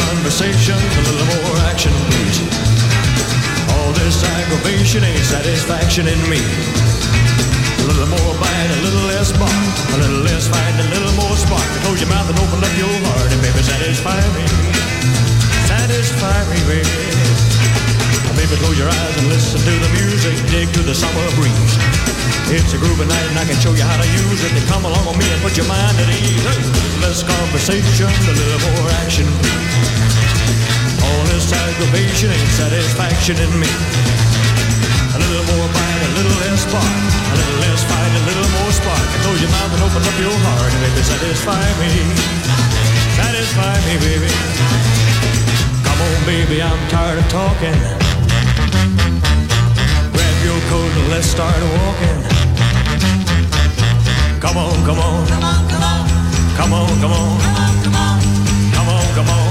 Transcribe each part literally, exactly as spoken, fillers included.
Conversation, a little more action, please. All this aggravation ain't satisfaction in me. A little more bite, a little less bark, a little less fight, a little more spark. Close your mouth and open up your heart, and baby, satisfy me, satisfy me, baby. Baby, close your eyes and listen to the music, dig to the summer breeze. It's a groovy night and I can show you how to use it. Then come along with me and put your mind at ease. Less conversation, a little more action, please. All this aggravation ain't satisfaction in me. A little more bite, a little less spark, a little less fight, a little more spark. And close your mouth and open up your heart, and baby, satisfy me, satisfy me, baby. Come on, baby, I'm tired of talking. Grab your coat and let's start walking. Come on, come on, come on, come on, come on, come on, come on, come on, come on.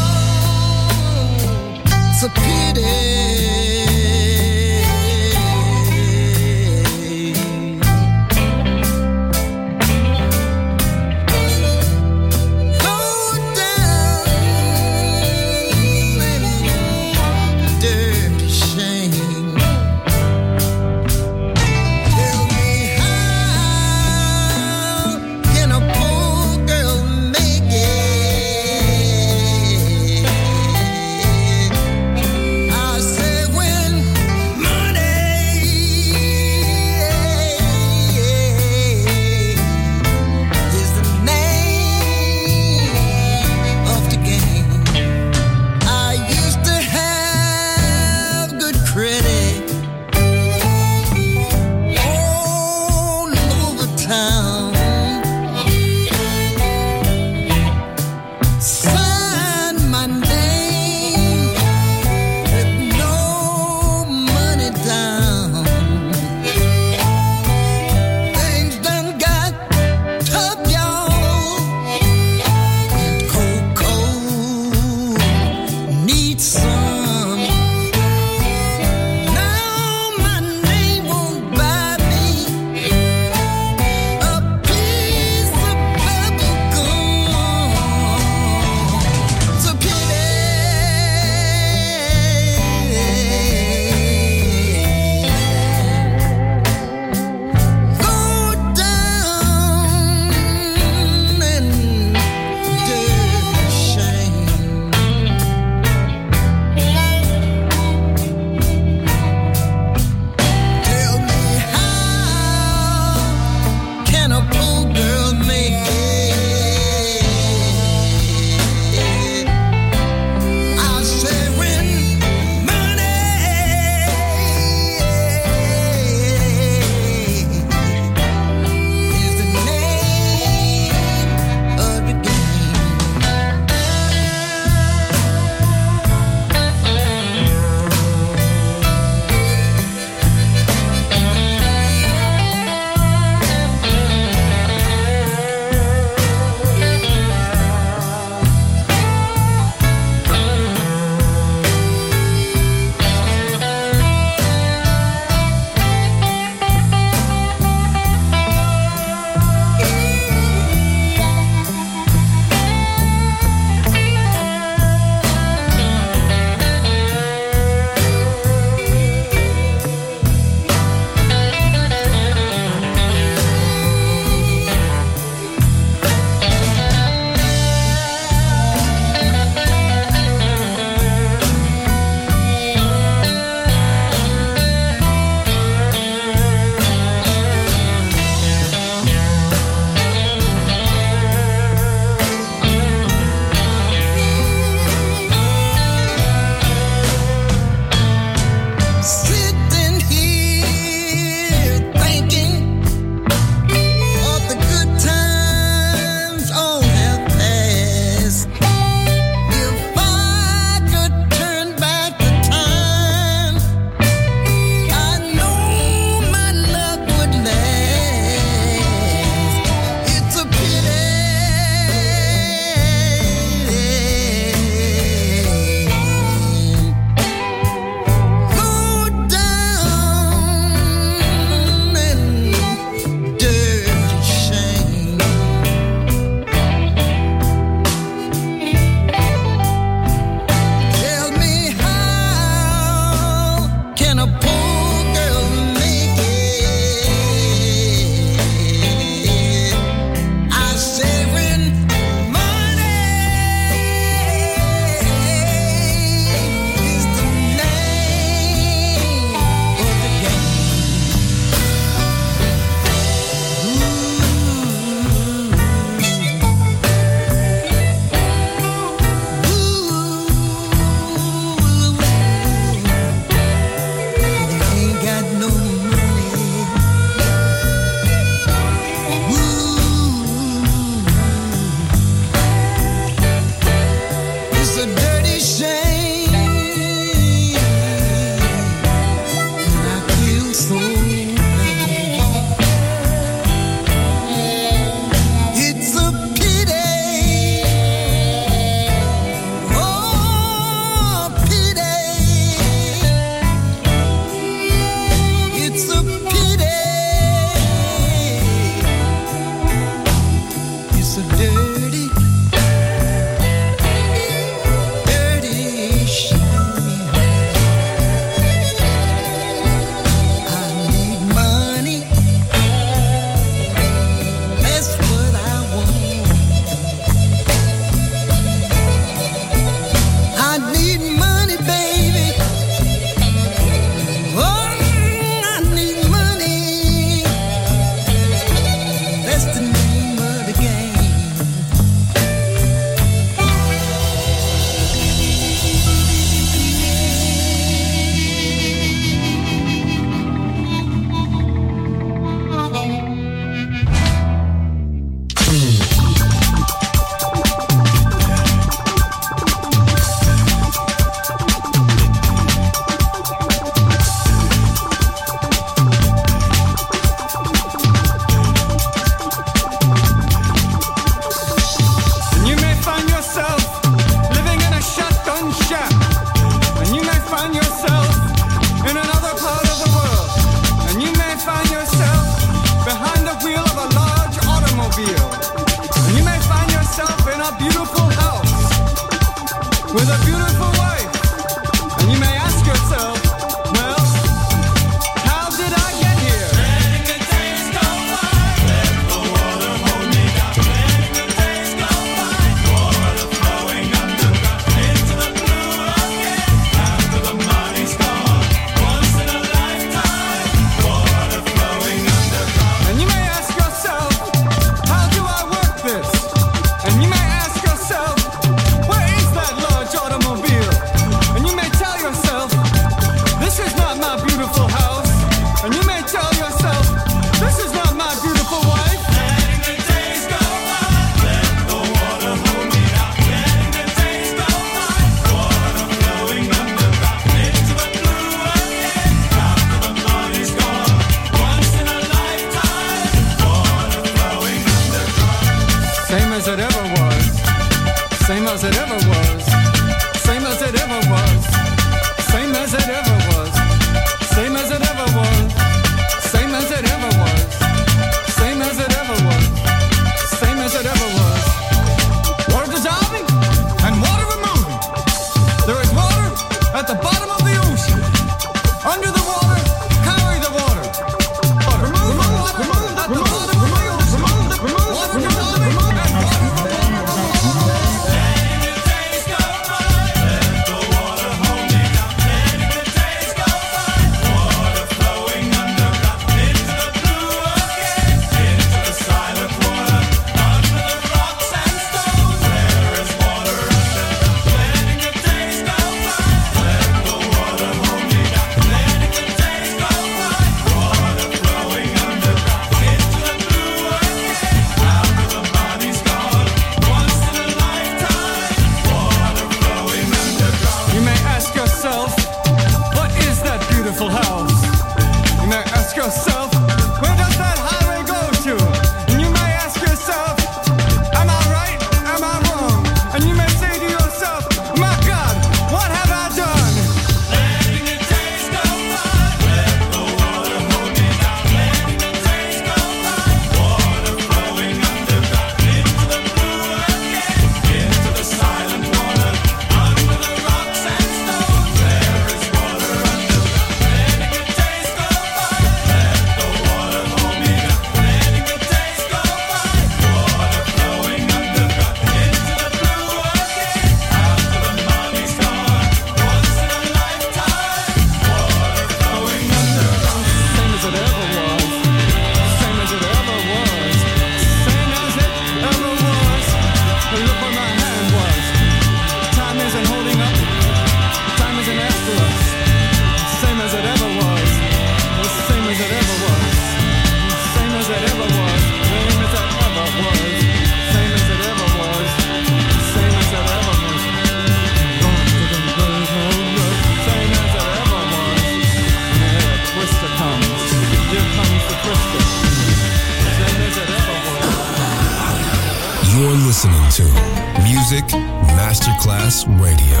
Masterclass Radio,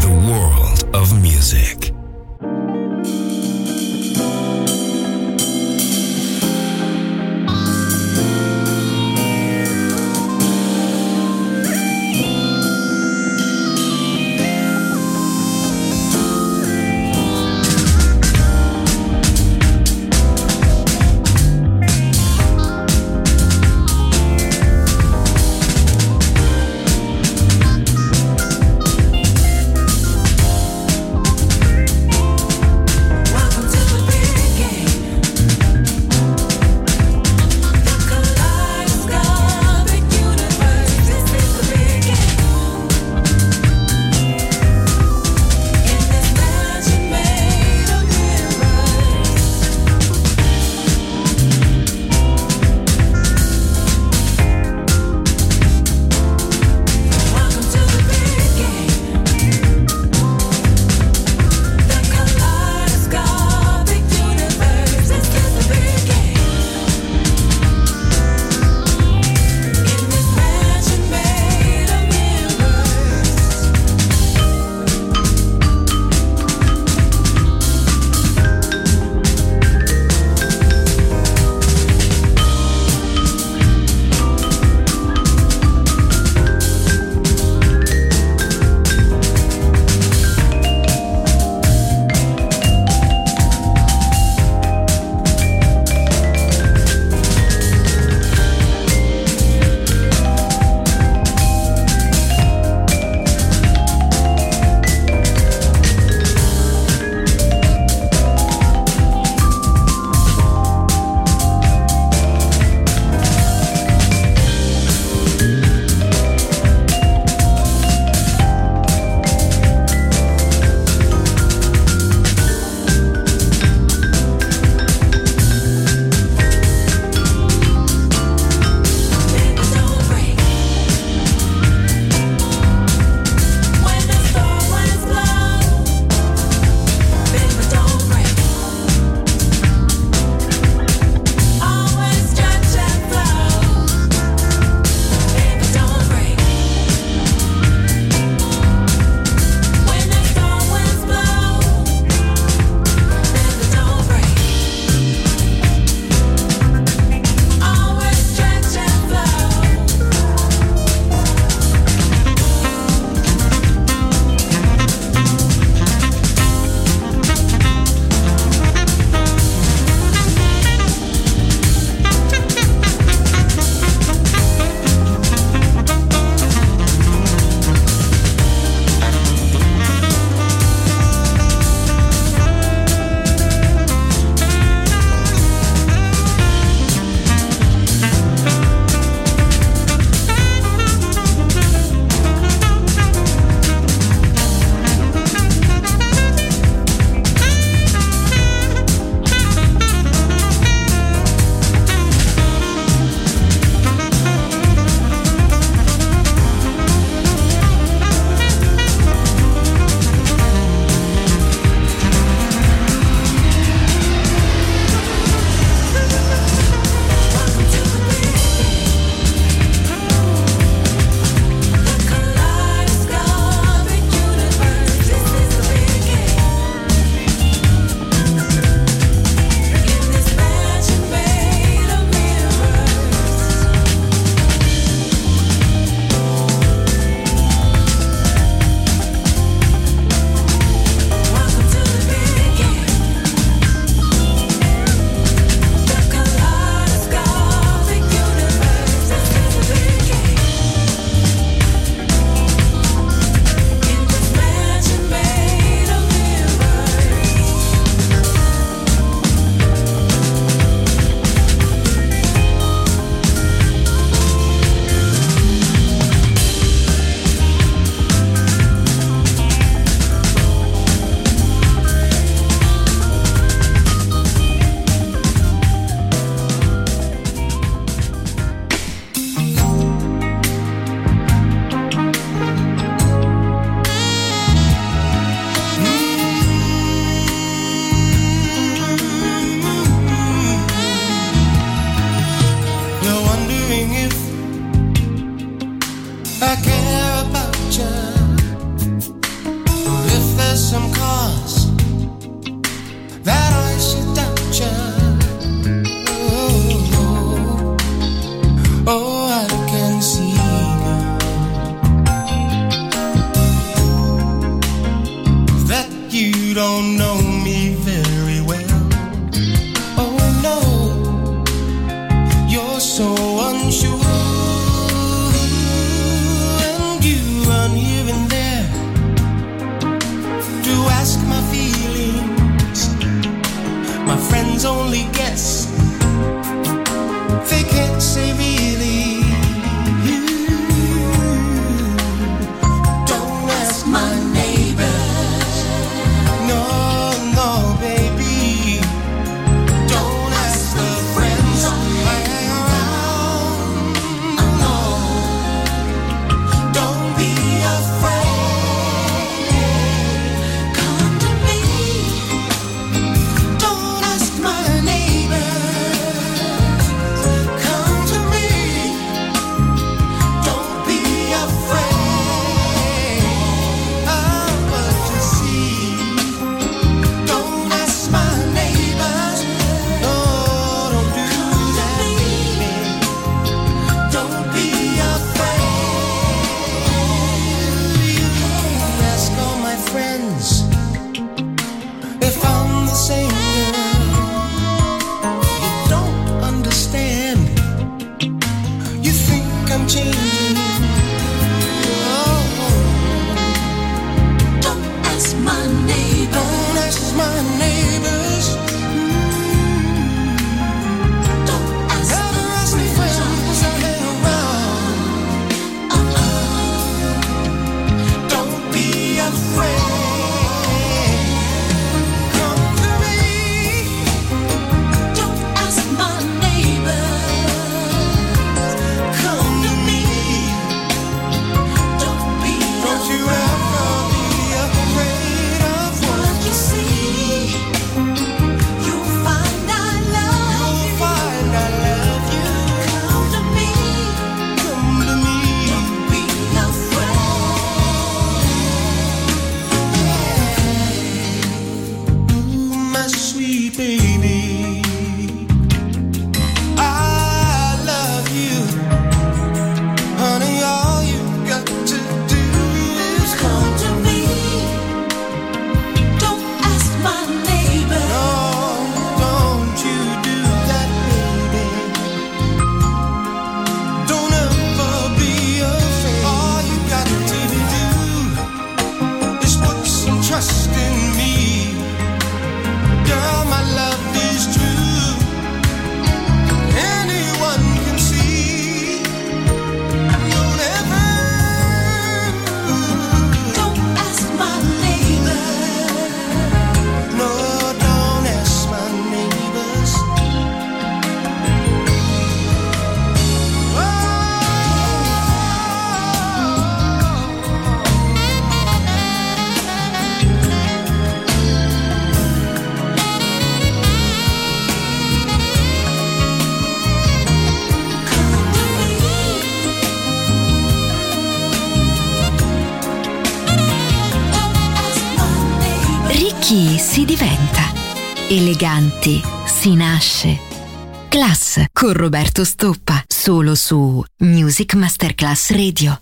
the world of music. If I care about you, Si diventa eleganti, si nasce class con Roberto Stoppa, solo su Music Masterclass Radio.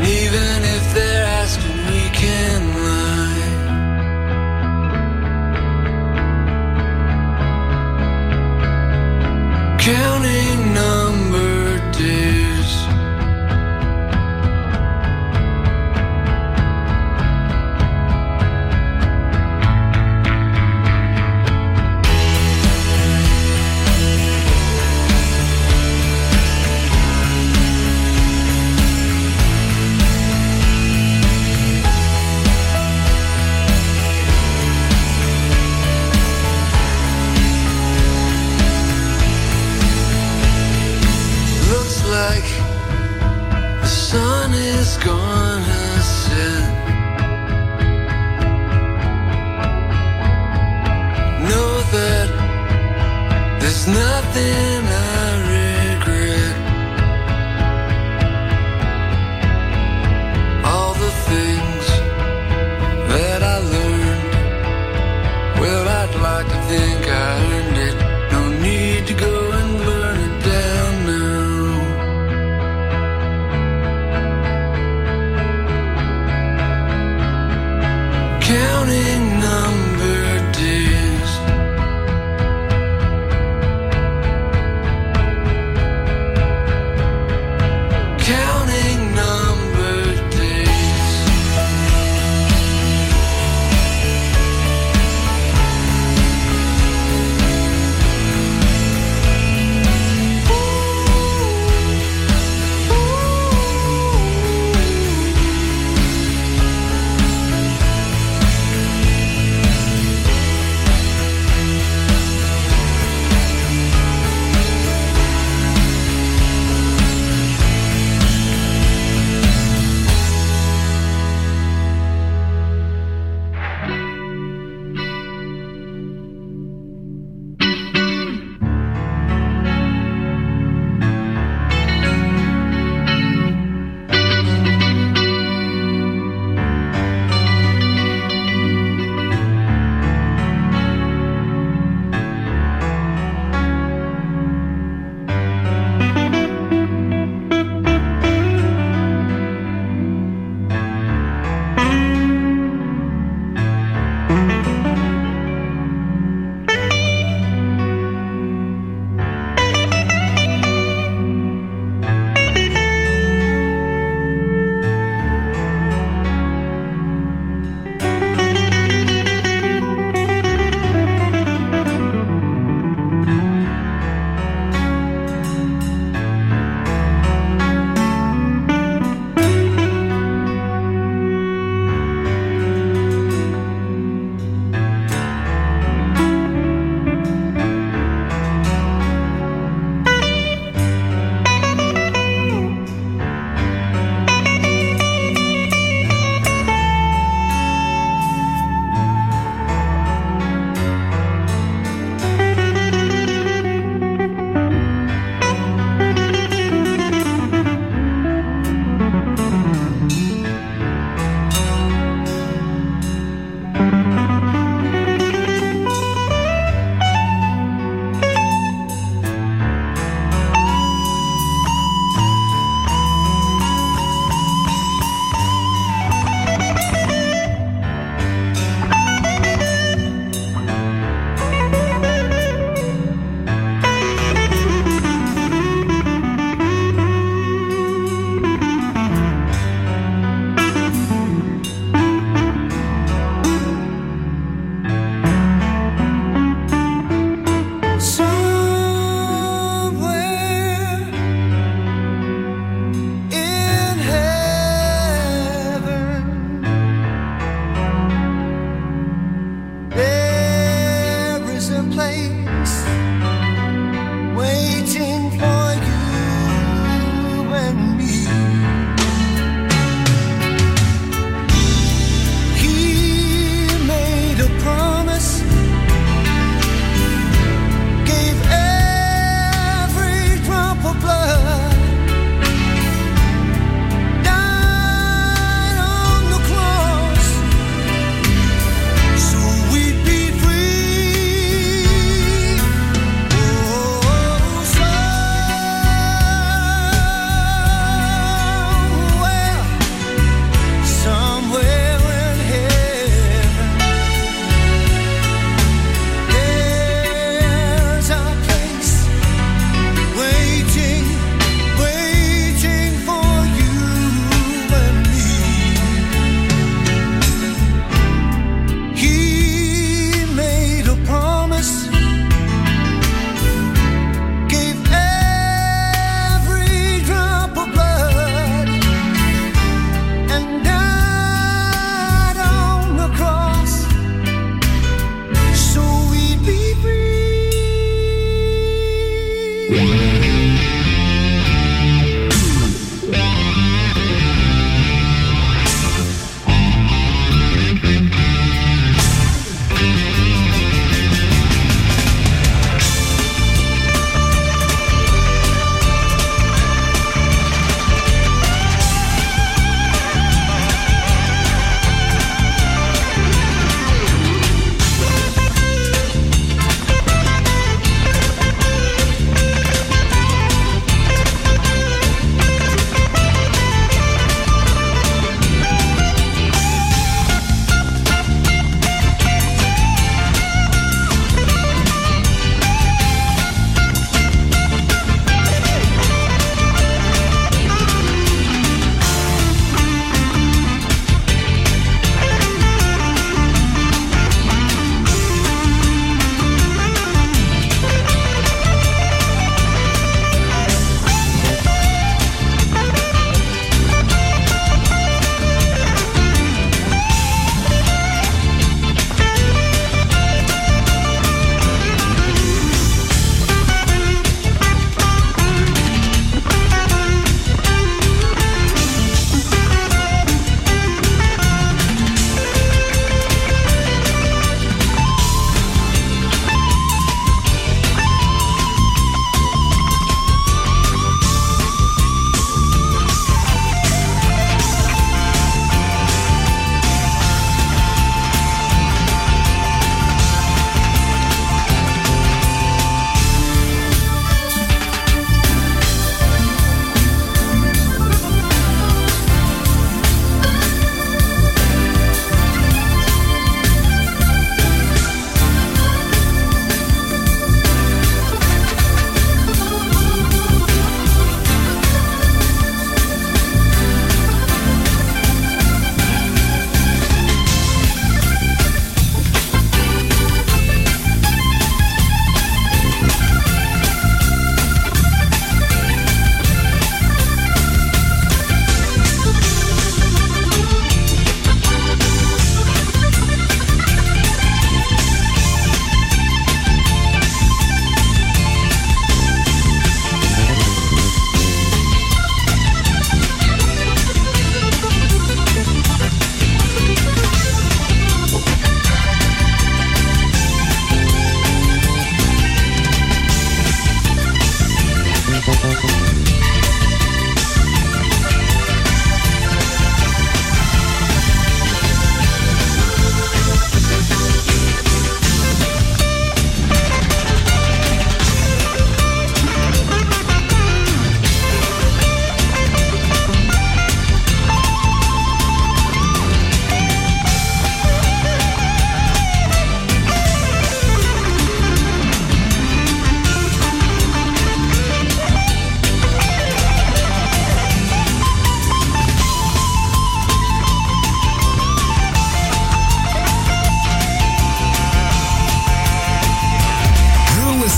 Even if they're asking, we can lie. nothing I regret. All the things that I learned, well, I'd like to think I earned it. No need to go and burn it down now. Counting number days,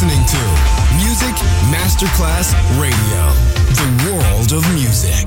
listening to Music Masterclass Radio, the world of music.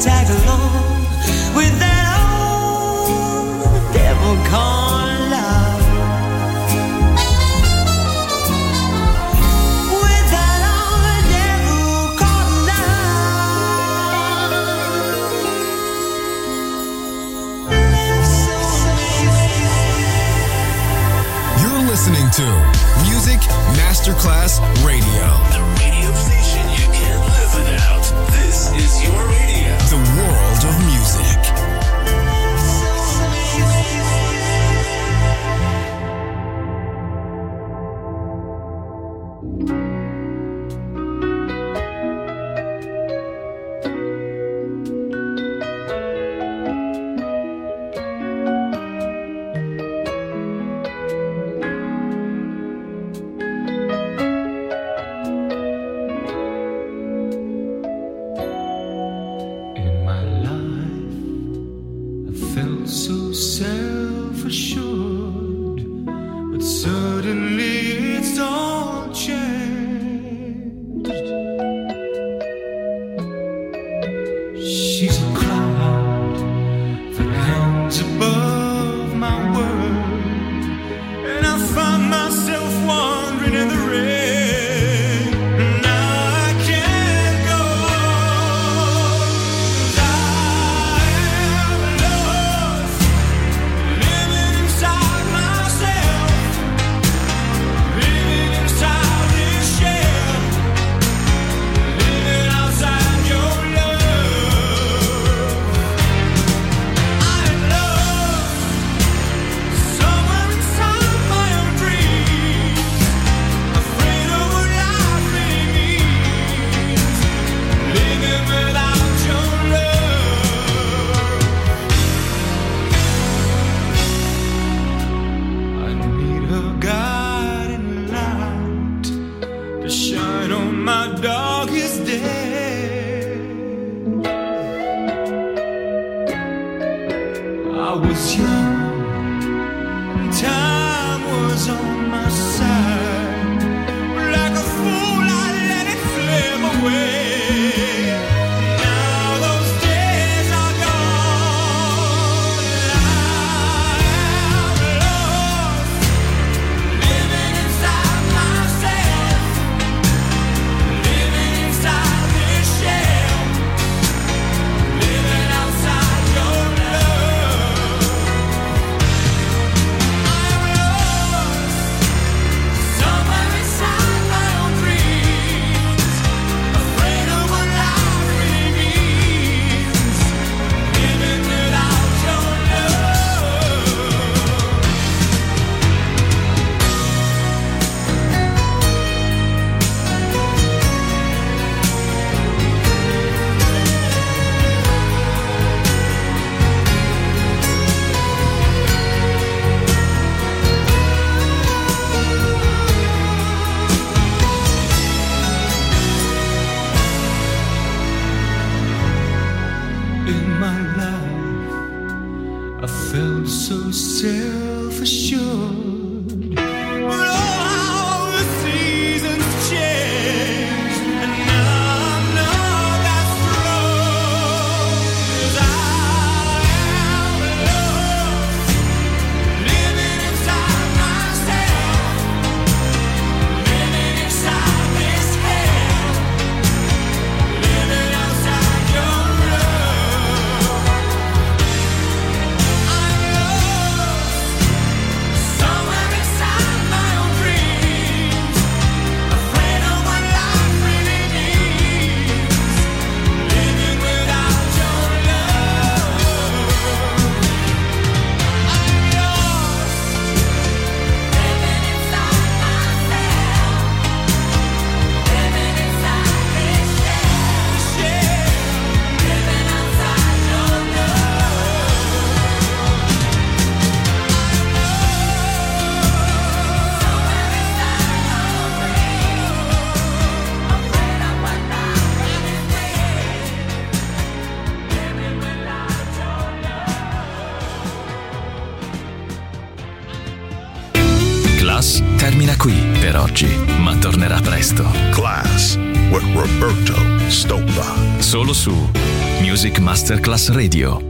tag along with that old devil called love. With that old devil called love. Lives so sweet. You're listening to Music Masterclass Radio. The radio station you can't live without. This is your radio. The world of music. So qui per oggi, ma tornerà presto. Class with Roberto Stoppa. Solo su Music Masterclass Radio.